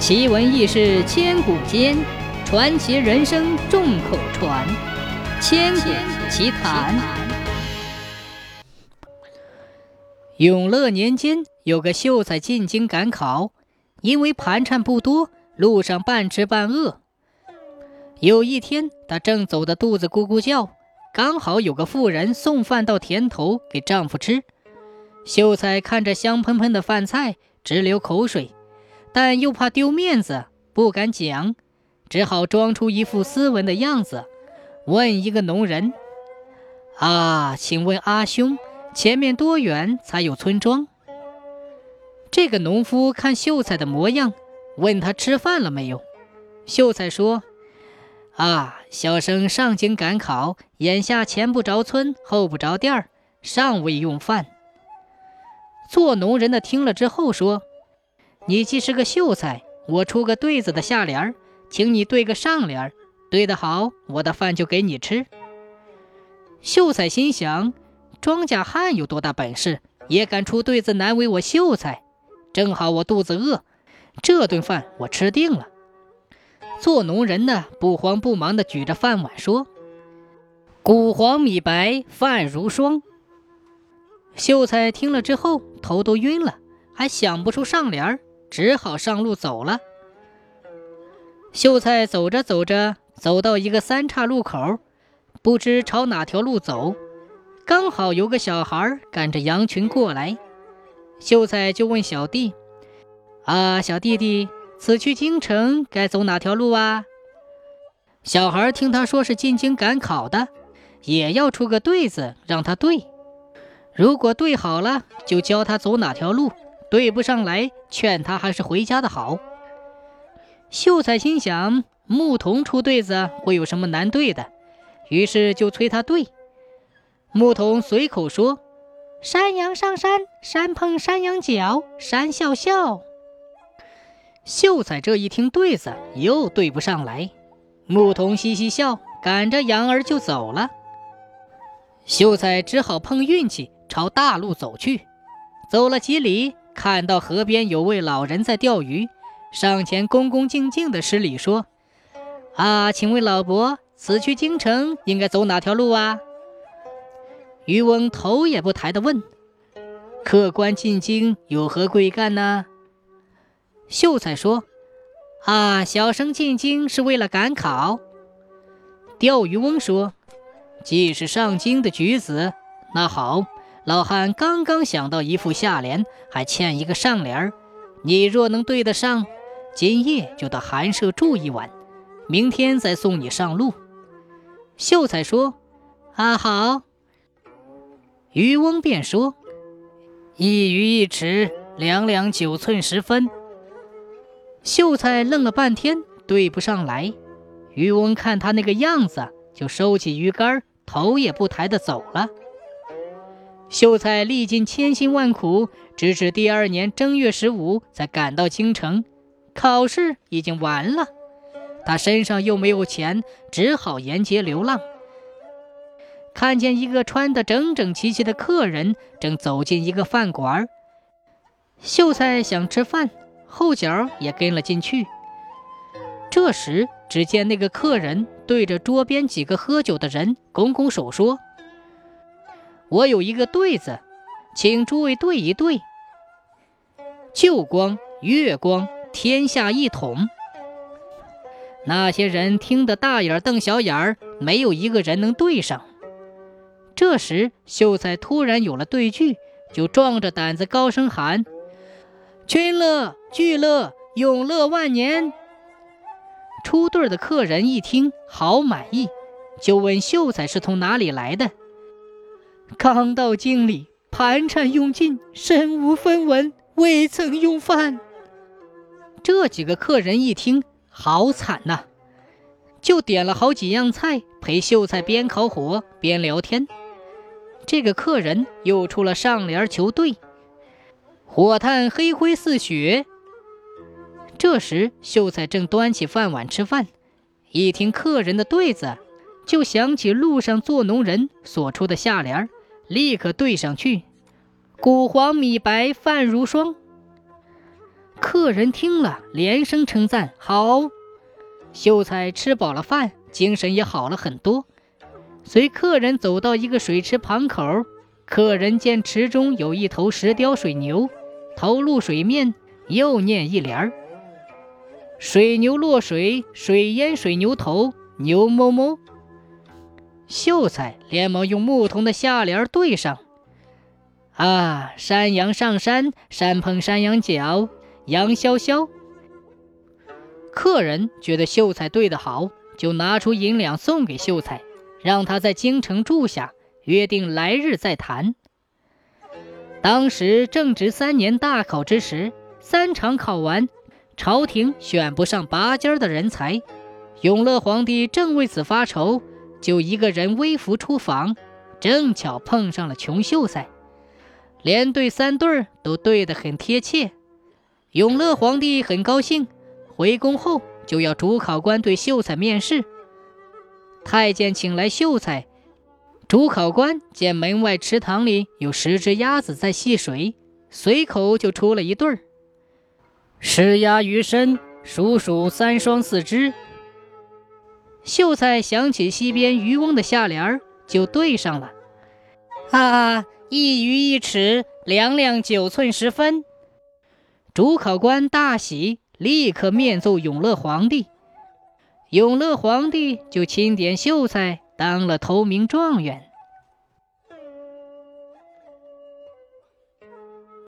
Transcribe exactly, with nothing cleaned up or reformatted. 奇闻异事千古间，传奇人生众口传。千古奇谈。永乐年间，有个秀才进京赶考，因为盘缠不多，路上半吃半饿。有一天，他正走得肚子咕咕叫，刚好有个妇人送饭到田头给丈夫吃。秀才看着香喷喷的饭菜，直流口水，但又怕丢面子，不敢讲，只好装出一副斯文的样子，问一个农人：“啊，请问阿兄，前面多远才有村庄？”这个农夫看秀才的模样，问他吃饭了没有。秀才说：“啊，小生上京赶考，眼下前不着村，后不着店，尚未用饭。”做农人的听了之后说：“你既是个秀才，我出个对子的下联，请你对个上联，对得好，我的饭就给你吃。”秀才心想，庄稼汉有多大本事，也敢出对子难为我秀才，正好我肚子饿，这顿饭我吃定了。做农人呢，不慌不忙地举着饭碗说：“谷黄米白，饭如霜。”秀才听了之后头都晕了，还想不出上联，只好上路走了。秀才走着走着，走到一个三岔路口，不知朝哪条路走，刚好有个小孩赶着羊群过来。秀才就问小弟：“啊，小弟弟，此去京城该走哪条路啊？”小孩听他说是进京赶考的，也要出个对子让他对，如果对好了就教他走哪条路，对不上来劝他还是回家的好。秀才心想，牧童出对子会有什么难对的，于是就催他对。牧童随口说：“山羊上山，山碰山羊角，山笑笑。”秀才这一听对子又对不上来，牧童嘻嘻笑，赶着羊儿就走了。秀才只好碰运气，朝大路走去。走了几里，看到河边有位老人在钓鱼，上前恭恭敬敬地施礼说：“啊，请问老伯，此去京城应该走哪条路啊？”渔翁头也不抬地问：“客官进京有何贵干呢？”秀才说：“啊，小生进京是为了赶考。”钓鱼翁说：“既是上京的举子，那好，老汉刚刚想到一副下联，还欠一个上联，你若能对得上，今夜就到寒舍住一晚，明天再送你上路。”秀才说：“啊，好。”渔翁便说：“一鱼一尺，两两九寸十分。”秀才愣了半天，对不上来。渔翁看他那个样子，就收起鱼竿，头也不抬地走了。秀才历尽千辛万苦，直至第二年正月十五才赶到京城，考试已经完了。他身上又没有钱，只好沿街流浪。看见一个穿得整整齐齐的客人正走进一个饭馆，秀才想吃饭，后脚也跟了进去。这时只见那个客人对着桌边几个喝酒的人拱拱手说：“我有一个对子，请诸位对一对。旧光月光，天下一统。”那些人听得大眼瞪小眼，没有一个人能对上。这时秀才突然有了对句，就壮着胆子高声喊：“群乐聚乐，永乐万年。”出对的客人一听好满意，就问秀才是从哪里来的。刚到京里，盘缠用尽，身无分文，未曾用饭。这几个客人一听好惨呐、啊，就点了好几样菜陪秀才边烤火边聊天。这个客人又出了上联求对：“火炭黑灰似雪。”这时秀才正端起饭碗吃饭，一听客人的对子，就想起路上做农人所出的下联，立刻对上去：“谷黄米白，饭如霜。”客人听了连声称赞，好。秀才吃饱了饭，精神也好了很多。随客人走到一个水池旁口，客人见池中有一头石雕水牛，头露水面，又念一联：水牛落水，水淹水牛头，牛哞哞。秀才连忙用牧童的下联对上：啊，山羊上山，山碰山羊角，羊萧萧。客人觉得秀才对得好，就拿出银两送给秀才，让他在京城住下，约定来日再谈。当时正值三年大考之时，三场考完，朝廷选不上拔尖的人才，永乐皇帝正为此发愁，就一个人微服出访，正巧碰上了穷秀才，连对三对都对得很贴切。永乐皇帝很高兴，回宫后就要主考官对秀才面试。太监请来秀才，主考官见门外池塘里有十只鸭子在戏水，随口就出了一对儿：十鸭于身，数数三双四只。秀才想起西边渔翁的下联，就对上了：啊，一鱼一尺，两两九寸十分。主考官大喜，立刻面奏永乐皇帝。永乐皇帝就钦点秀才当了头名状元。